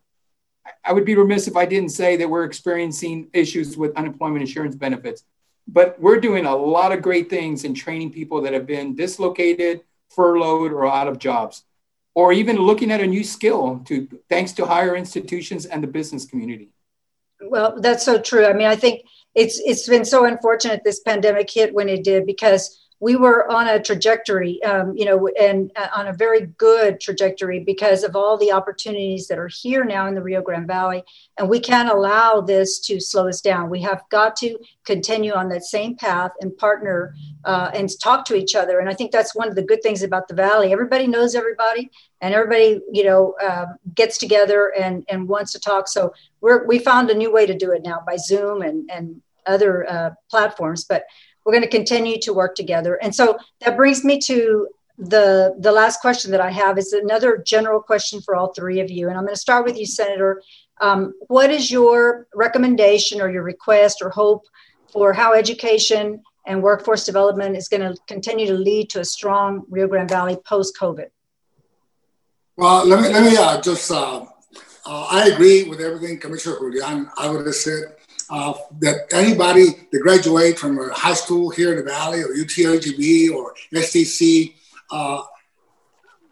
I would be remiss if I didn't say that we're experiencing issues with unemployment insurance benefits. But we're doing a lot of great things in training people that have been dislocated, furloughed, or out of jobs, or even looking at a new skill to thanks to higher institutions and the business community. Well, that's so true. I mean, I think it's it's been so unfortunate this pandemic hit when it did, because we were on a trajectory, um, you know, and uh, on a very good trajectory because of all the opportunities that are here now in the Rio Grande Valley. And we can't allow this to slow us down. We have got to continue on that same path and partner uh, and talk to each other. And I think that's one of the good things about the Valley. Everybody knows everybody and everybody, you know, uh, gets together and, and wants to talk. So we're, we found a new way to do it now by Zoom and, and other uh, platforms. But we're going to continue to work together. And so that brings me to the, the last question that I have. It's another general question for all three of you. And I'm going to start with you, Senator, Um, what is your recommendation or your request or hope for how education and workforce development is going to continue to lead to a strong Rio Grande Valley post-COVID? Well, let me, let me uh, just, uh, uh, I agree with everything Commissioner Julian Alvarez said, uh, that anybody that graduates from a high school here in the Valley or U T R G V or S T C, uh,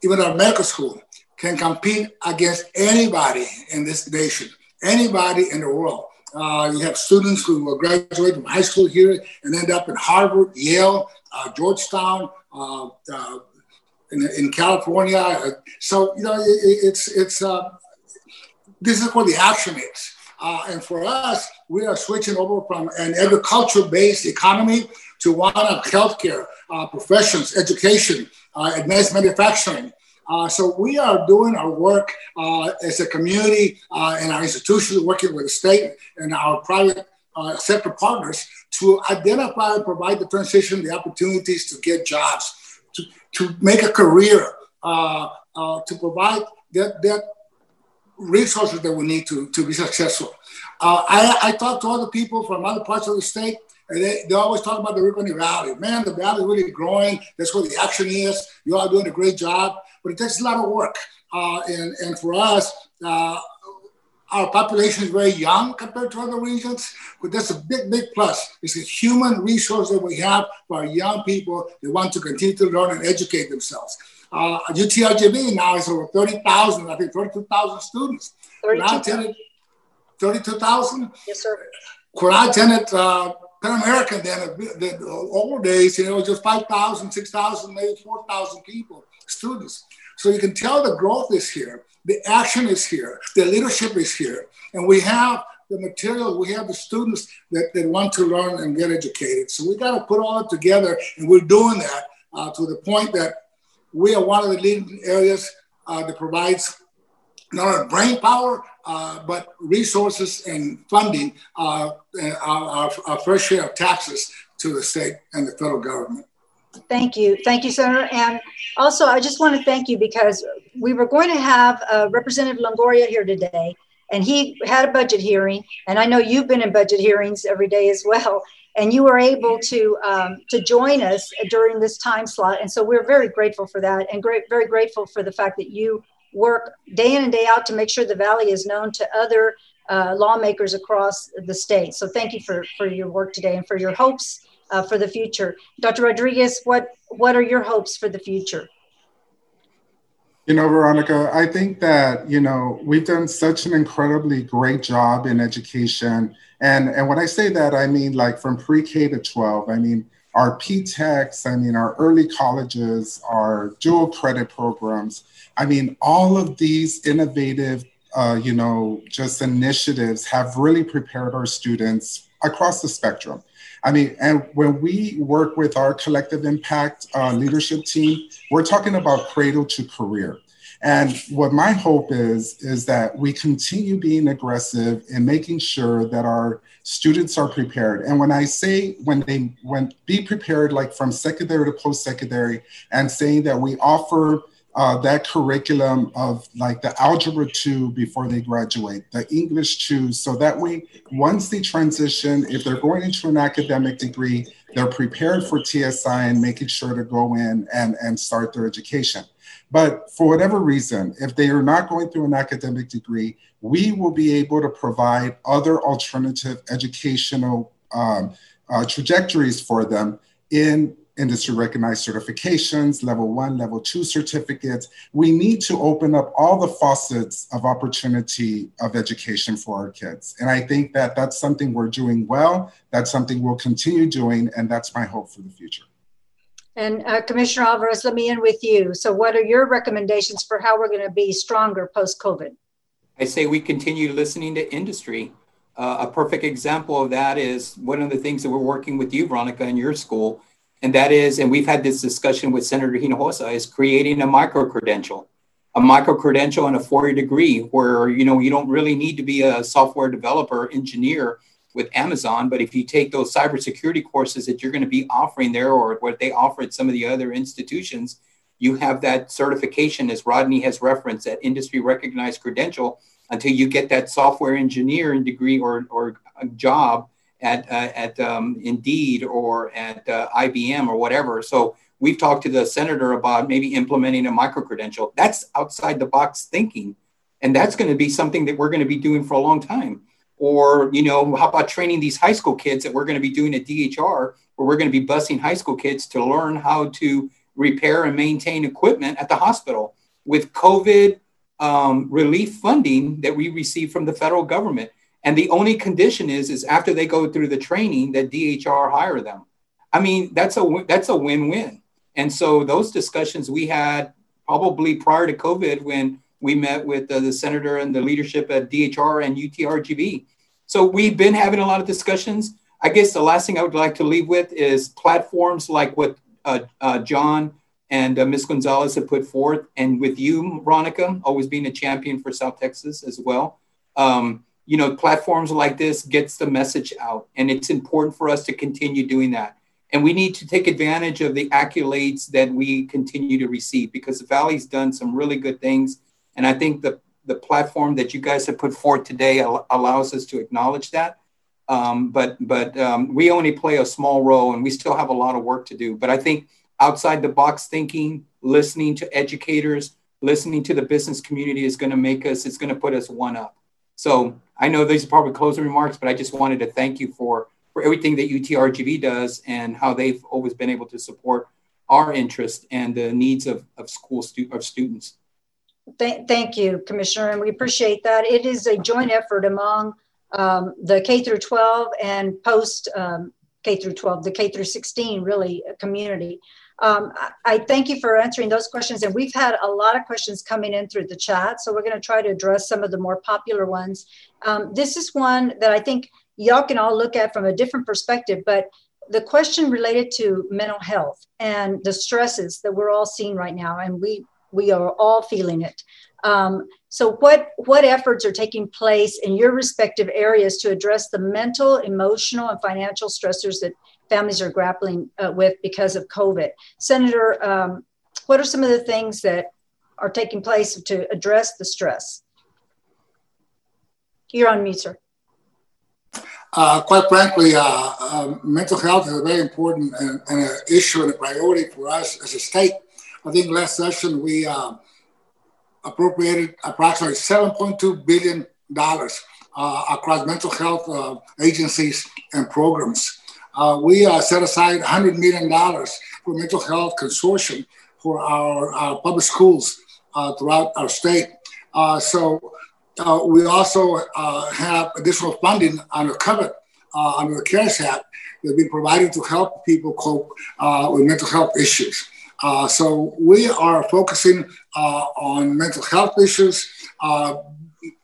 even our medical school, can compete against anybody in this nation, anybody in the world. Uh, you have students who will graduate from high school here and end up in Harvard, Yale, uh, Georgetown, uh, uh, in, in California. So, you know, it, it's, it's uh, this is where the action is. Uh, and for us, we are switching over from an agriculture-based economy to one of healthcare, uh, professions, education, uh, advanced manufacturing. Uh, so we are doing our work uh, as a community uh, and our institutions working with the state and our private uh, sector partners to identify and provide the transition, the opportunities to get jobs, to, to make a career, uh, uh, to provide that, that resources that we need to, to be successful. Uh, I, I talk to other people from other parts of the state. And they, they always talk about the Rio Grande Valley. Man, the valley is really growing. That's where the action is. You all are doing a great job. But it takes a lot of work. Uh, and, and for us, uh, our population is very young compared to other regions. But that's a big, big plus. It's a human resource that we have for our young people that want to continue to learn and educate themselves. Uh, U T R G V now is over thirty thousand, I think thirty-two thousand students. thirty-two thousand? thirty-two thousand? Yes, sir. When I attended uh, Pan American, then the old days, you know, just five thousand, six thousand, maybe four thousand people, students. So you can tell the growth is here, the action is here, the leadership is here. And we have the material, we have the students that, that want to learn and get educated. So we got to put all that together, and we're doing that uh, to the point that we are one of the leading areas uh, that provides not only brain power, uh, but resources and funding, uh, and our, our, our fair share of taxes to the state and the federal government. Thank you. Thank you, Senator. And also, I just want to thank you because we were going to have uh, Representative Longoria here today, and he had a budget hearing. And I know you've been in budget hearings every day as well. And you were able to um, to join us during this time slot. And so we're very grateful for that, and great, very grateful for the fact that you work day in and day out to make sure the Valley is known to other uh, lawmakers across the state. So thank you for, for your work today and for your hopes uh, for the future. Doctor Rodriguez, what, what are your hopes for the future? You know, Veronica, I think that, you know, we've done such an incredibly great job in education. And, and when I say that, I mean, like from pre-K to twelve, I mean, our P TECs, I mean, our early colleges, our dual credit programs. I mean, all of these innovative, uh, you know, just initiatives have really prepared our students across the spectrum. I mean, and when we work with our collective impact uh, leadership team, we're talking about cradle to career. And what my hope is, is that we continue being aggressive in making sure that our students are prepared. And when I say when they when be prepared, like from secondary to post-secondary, and saying that we offer uh, that curriculum of like the algebra two before they graduate, the English two, so that way once they transition, if they're going into an academic degree, they're prepared for T S I and making sure to go in and, and start their education. But for whatever reason, if they are not going through an academic degree, we will be able to provide other alternative educational um, uh, trajectories for them in industry-recognized certifications, level one, level two certificates. We need to open up all the faucets of opportunity of education for our kids. And I think that that's something we're doing well, that's something we'll continue doing, and that's my hope for the future. And uh, Commissioner Alvarez, let me end with you. So what are your recommendations for how we're going to be stronger post-COVID? I say we continue listening to industry. Uh, a perfect example of that is one of the things that we're working with you, Veronica, in your school. And that is, and we've had this discussion with Senator Hinojosa, is creating a micro-credential. A micro-credential and a four-year degree where, you know, you don't really need to be a software developer, engineer, with Amazon, but if you take those cybersecurity courses that you're going to be offering there or what they offer at some of the other institutions, you have that certification, as Rodney has referenced, that industry recognized credential until you get that software engineering degree or or a job at uh, at um, Indeed or at uh, I B M or whatever. So we've talked to the senator about maybe implementing a micro-credential. That's outside the box thinking. And that's going to be something that we're going to be doing for a long time. Or, you know, how about training these high school kids that we're going to be doing at D H R, where we're going to be busing high school kids to learn how to repair and maintain equipment at the hospital with COVID um, relief funding that we receive from the federal government. And the only condition is, is after they go through the training that D H R hire them. I mean, that's a, that's a win-win. And so those discussions we had probably prior to COVID when we met with uh, the senator and the leadership at D H R and U T R G V. So we've been having a lot of discussions. I guess the last thing I would like to leave with is platforms like what uh, uh, John and uh, Miz Gonzalez have put forth, and with you, Veronica, always being a champion for South Texas as well. Um, you know, platforms like this gets the message out, and it's important for us to continue doing that. And we need to take advantage of the accolades that we continue to receive, because the Valley's done some really good things. And I think the, the platform that you guys have put forth today al- allows us to acknowledge that. Um, but but um, we only play a small role, and we still have a lot of work to do. But I think outside the box thinking, listening to educators, listening to the business community is going to make us, it's going to put us one up. So I know these are probably closing remarks, but I just wanted to thank you for for everything that U T R G V does and how they've always been able to support our interest and the needs of, of school stu- of students. Thank, thank you, Commissioner, and we appreciate that. It is a joint effort among um, the K through twelve and post um, K through twelve, the K through sixteen, really, community. Um, I, I thank you for answering those questions, and we've had a lot of questions coming in through the chat, so we're going to try to address some of the more popular ones. Um, this is one that I think y'all can all look at from a different perspective, but the question related to mental health and the stresses that we're all seeing right now, and we we are all feeling it. Um, so what what efforts are taking place in your respective areas to address the mental, emotional, and financial stressors that families are grappling uh, with because of COVID? Senator, um, what are some of the things that are taking place to address the stress? You're on mute, sir. Uh, quite frankly, uh, uh, mental health is a very important and, and an issue and a priority for us as a state. I think last session we uh, appropriated approximately seven point two billion dollars uh, across mental health uh, agencies and programs. Uh, we uh, set aside one hundred million dollars for mental health consortium for our, our public schools uh, throughout our state. Uh, so. Uh, we also uh, have additional funding under COVID, uh, under the CARES Act, that's been provided to help people cope uh, with mental health issues. Uh, so we are focusing uh, on mental health issues uh,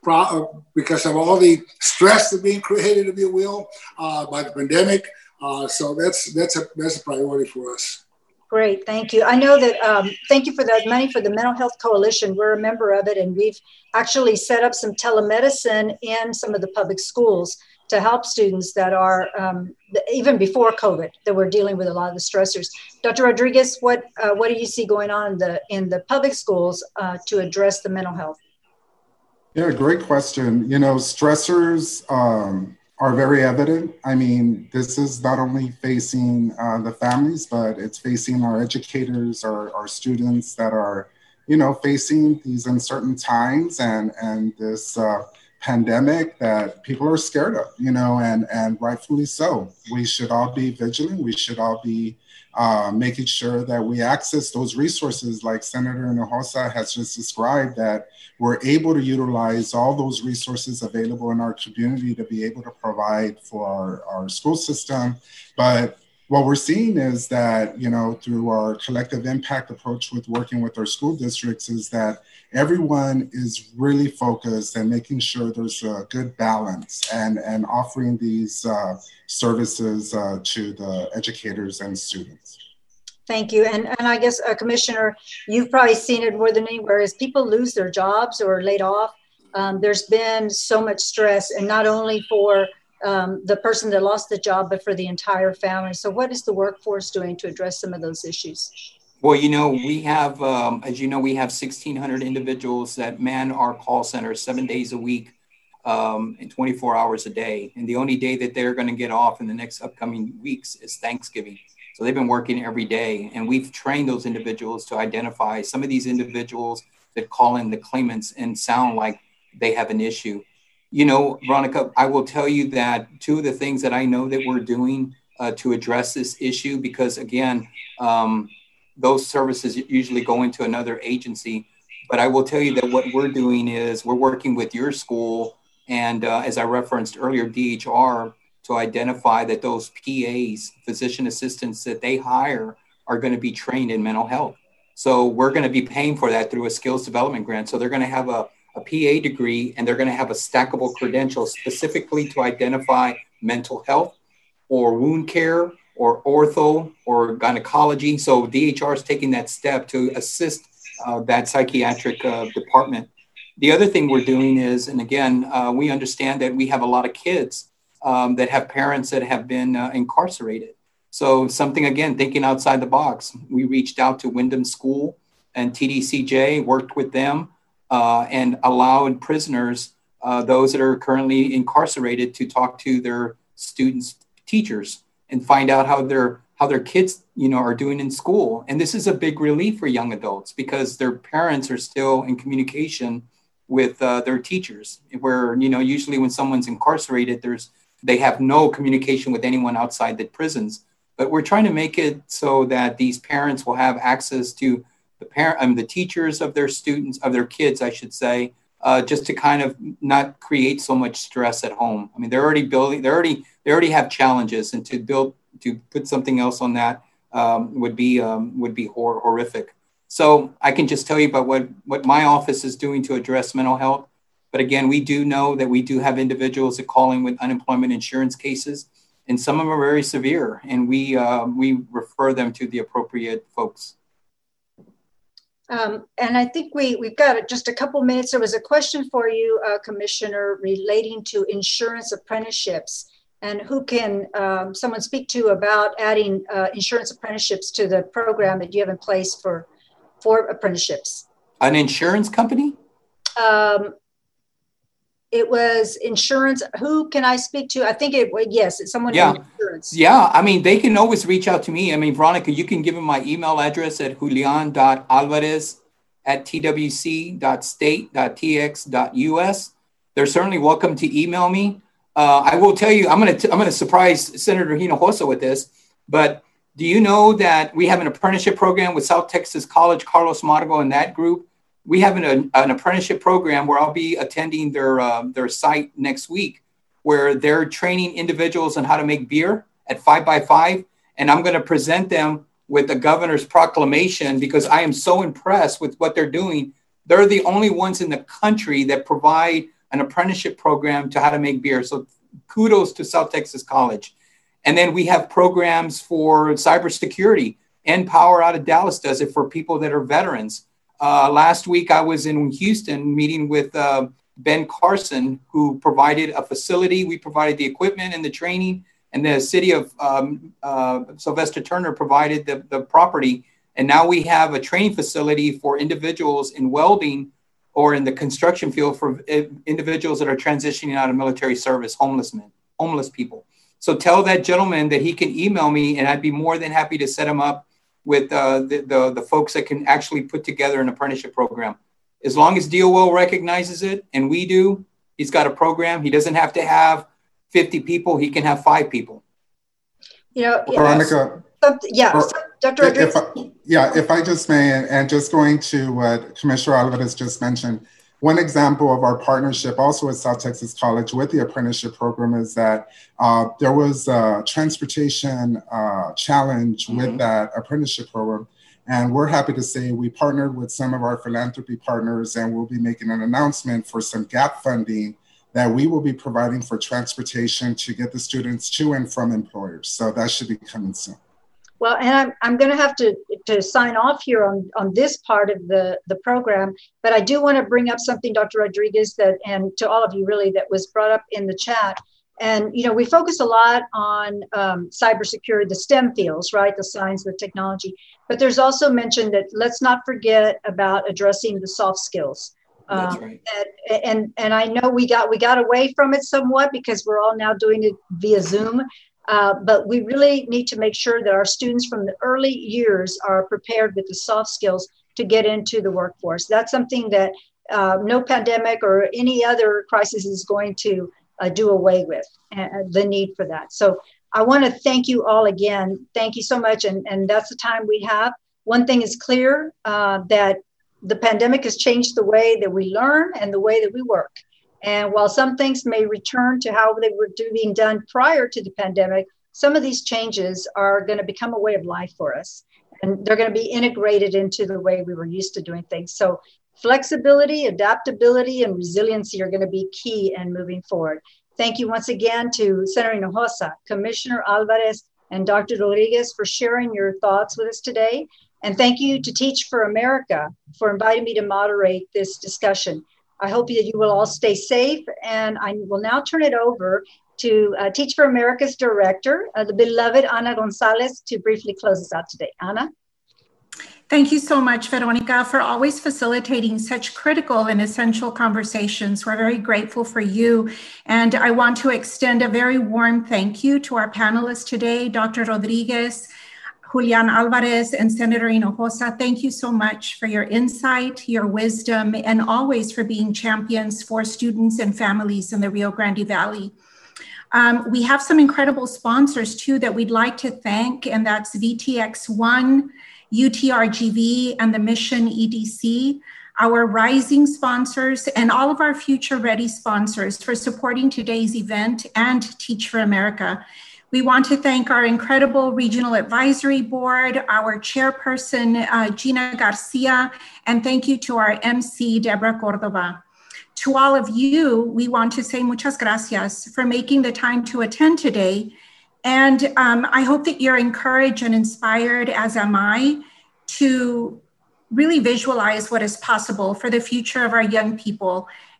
pro- because of all the stress that's being created, if you will, uh, by the pandemic. Uh, so that's that's a that's a priority for us. Great, thank you. I know that, um, thank you for that money for the Mental Health Coalition. We're a member of it, and we've actually set up some telemedicine in some of the public schools to help students that are, um, even before COVID, that were dealing with a lot of the stressors. Doctor Rodriguez, what uh, what do you see going on in the, in the public schools uh, to address the mental health? Yeah, great question. You know, stressors um are very evident. I mean, this is not only facing uh, the families, but it's facing our educators, our, our students that are, you know, facing these uncertain times and, and this uh, pandemic that people are scared of, you know, and, and rightfully so. We should all be vigilant. We should all be uh, making sure that we access those resources like Senator Hinojosa has just described, that we're able to utilize all those resources available in our community to be able to provide for our, our school system. But what we're seeing is that, you know, through our collective impact approach with working with our school districts, is that everyone is really focused and making sure there's a good balance and, and offering these uh, services uh, to the educators and students. Thank you. And and I guess, uh, Commissioner, you've probably seen it more than anywhere, is people lose their jobs or are laid off. Um, there's been so much stress, and not only for um, the person that lost the job, but for the entire family. So what is the workforce doing to address some of those issues? Well, you know, we have, um, as you know, we have sixteen hundred individuals that man our call center seven days a week um, and twenty-four hours a day. And the only day that they're going to get off in the next upcoming weeks is Thanksgiving. So they've been working every day. And we've trained those individuals to identify some of these individuals that call in the claimants and sound like they have an issue. You know, Veronica, I will tell you that two of the things that I know that we're doing uh, to address this issue, because again, um, those services usually go into another agency. But I will tell you that what we're doing is we're working with your school and uh, as I referenced earlier, D H R, to identify that those P As, physician assistants that they hire are going to be trained in mental health. So we're going to be paying for that through a skills development grant. So they're going to have a, a P A degree and they're going to have a stackable credential specifically to identify mental health or wound care or ortho or gynecology. So D H R is taking that step to assist uh, that psychiatric uh, department. The other thing we're doing is, and again, uh, we understand that we have a lot of kids um, that have parents that have been uh, incarcerated. So something, again, thinking outside the box. We reached out to Wyndham School and T D C J, worked with them uh, and allowed prisoners, uh, those that are currently incarcerated, to talk to their students' teachers and find out how their how their kids, you know, are doing in school. And this is a big relief for young adults because their parents are still in communication with uh, their teachers, where, you know, usually when someone's incarcerated, there's they have no communication with anyone outside the prisons. But we're trying to make it so that these parents will have access to the parent, I mean, the teachers of their students, of their kids, I should say, uh, just to kind of not create so much stress at home. I mean, they're already building, they're already They already have challenges, and to build to put something else on that um, would be um, would be hor- horrific. So I can just tell you about what what my office is doing to address mental health. But again, we do know that we do have individuals that call in with unemployment insurance cases, and some of them are very severe, and we uh, we refer them to the appropriate folks. Um, and I think we, we've got just a couple minutes. There was a question for you, uh, Commissioner, relating to insurance apprenticeships. And who can um, someone speak to about adding uh, insurance apprenticeships to the program that you have in place for for apprenticeships? An insurance company? Um, it was insurance. Who can I speak to? I think it was, yes, it's someone yeah. in insurance. Yeah, I mean, they can always reach out to me. I mean, Veronica, you can give them my email address at julian dot alvarez at t w c dot state dot t x dot u s. They're certainly welcome to email me. Uh, I will tell you, I'm going to I'm going to surprise Senator Hinojosa with this, but do you know that we have an apprenticeship program with South Texas College, Carlos Margo and that group? We have an, an, an apprenticeship program where I'll be attending their uh, their site next week, where they're training individuals on how to make beer at five by five. And I'm going to present them with the governor's proclamation because I am so impressed with what they're doing. They're the only ones in the country that provide an apprenticeship program to how to make beer. So kudos to South Texas College. And then we have programs for cybersecurity. N Power out of Dallas does it for people that are veterans. Uh, last week, I was in Houston meeting with uh, Ben Carson, who provided a facility. We provided the equipment and the training, and the city of um, uh, Sylvester Turner provided the, the property. And now we have a training facility for individuals in welding or in the construction field for individuals that are transitioning out of military service, homeless men, homeless people. So tell that gentleman that he can email me, and I'd be more than happy to set him up with uh, the, the, the folks that can actually put together an apprenticeship program. As long as D O L recognizes it, and we do, he's got a program. He doesn't have to have fifty people. He can have five people. You know, Veronica. Yeah, or, Doctor Rodriguez. If, yeah, if I just may, and just going to what Commissioner Alvarez just mentioned, one example of our partnership also with South Texas College with the apprenticeship program is that uh, there was a transportation uh, challenge mm-hmm. with that apprenticeship program. And we're happy to say we partnered with some of our philanthropy partners, and we'll be making an announcement for some gap funding that we will be providing for transportation to get the students to and from employers. So that should be coming soon. Well, and I'm, I'm going to have to, to sign off here on, on this part of the, the program, but I do want to bring up something, Doctor Rodriguez, that and to all of you really that was brought up in the chat, And, you know, we focus a lot on um, cybersecurity, the STEM fields, right? The science, the technology. But there's also mentioned that let's not forget about addressing the soft skills. Um, That's right. And, and, and I know we got we got away from it somewhat because we're all now doing it via Zoom. Uh, but we really need to make sure that our students from the early years are prepared with the soft skills to get into the workforce. That's something that uh, no pandemic or any other crisis is going to Uh, do away with uh, the need for that. So I want to thank you all again. Thank you so much. And, and that's the time we have. One thing is clear, uh, that the pandemic has changed the way that we learn and the way that we work. And while some things may return to how they were being done prior to the pandemic, some of these changes are going to become a way of life for us. And they're going to be integrated into the way we were used to doing things. So flexibility, adaptability, and resiliency are going to be key in moving forward. Thank you once again to Senator Hinojosa, Commissioner Alvarez, and Doctor Rodriguez for sharing your thoughts with us today. And thank you to Teach for America for inviting me to moderate this discussion. I hope that you will all stay safe. And I will now turn it over to uh, Teach for America's director, uh, the beloved Ana Gonzalez, to briefly close us out today. Ana? Thank you so much, Veronica, for always facilitating such critical and essential conversations. We're very grateful for you. And I want to extend a very warm thank you to our panelists today, Doctor Rodriguez, Julian Alvarez, and Senator Hinojosa. Thank you so much for your insight, your wisdom, and always for being champions for students and families in the Rio Grande Valley. Um, we have some incredible sponsors, too, that we'd like to thank, and that's V T X one, U T R G V, and the Mission E D C, our rising sponsors, and all of our future ready sponsors for supporting today's event and Teach for America. We want to thank our incredible regional advisory board, our chairperson, uh, Gina Garcia, and thank you to our M C, Deborah Cordova. To all of you, we want to say muchas gracias for making the time to attend today. And um, I hope that you're encouraged and inspired, as am I, to really visualize what is possible for the future of our young people,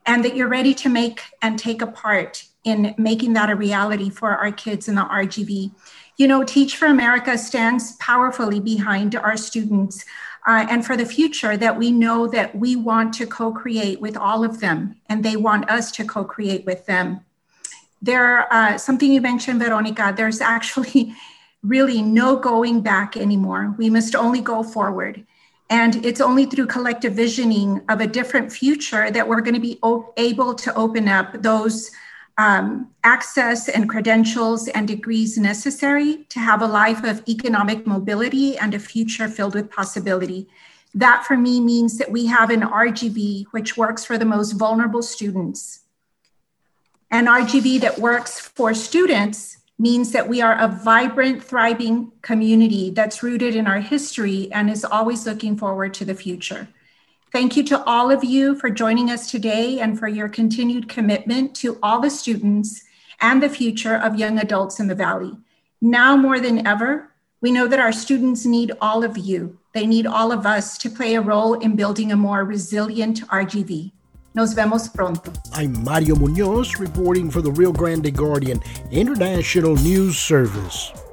and that you're ready to make and take a part in making that a reality for our kids in the R G V. You know, Teach for America stands powerfully behind our students uh, and for the future that we know that we want to co-create with all of them, and they want us to co-create with them. There, uh, something you mentioned, Veronica, there's actually really no going back anymore. We must only go forward. And it's only through collective visioning of a different future that we're going to be op- able to open up those um, access and credentials and degrees necessary to have a life of economic mobility and a future filled with possibility. That, for me, means that we have an R G V which works for the most vulnerable students. An R G V that works for students means that we are a vibrant, thriving community that's rooted in our history and is always looking forward to the future. Thank you to all of you for joining us today and for your continued commitment to all the students and the future of young adults in the Valley. Now more than ever, we know that our students need all of you. They need all of us to play a role in building a more resilient R G V. Nos vemos pronto. I'm Mario Munoz reporting for the Rio Grande Guardian International News Service.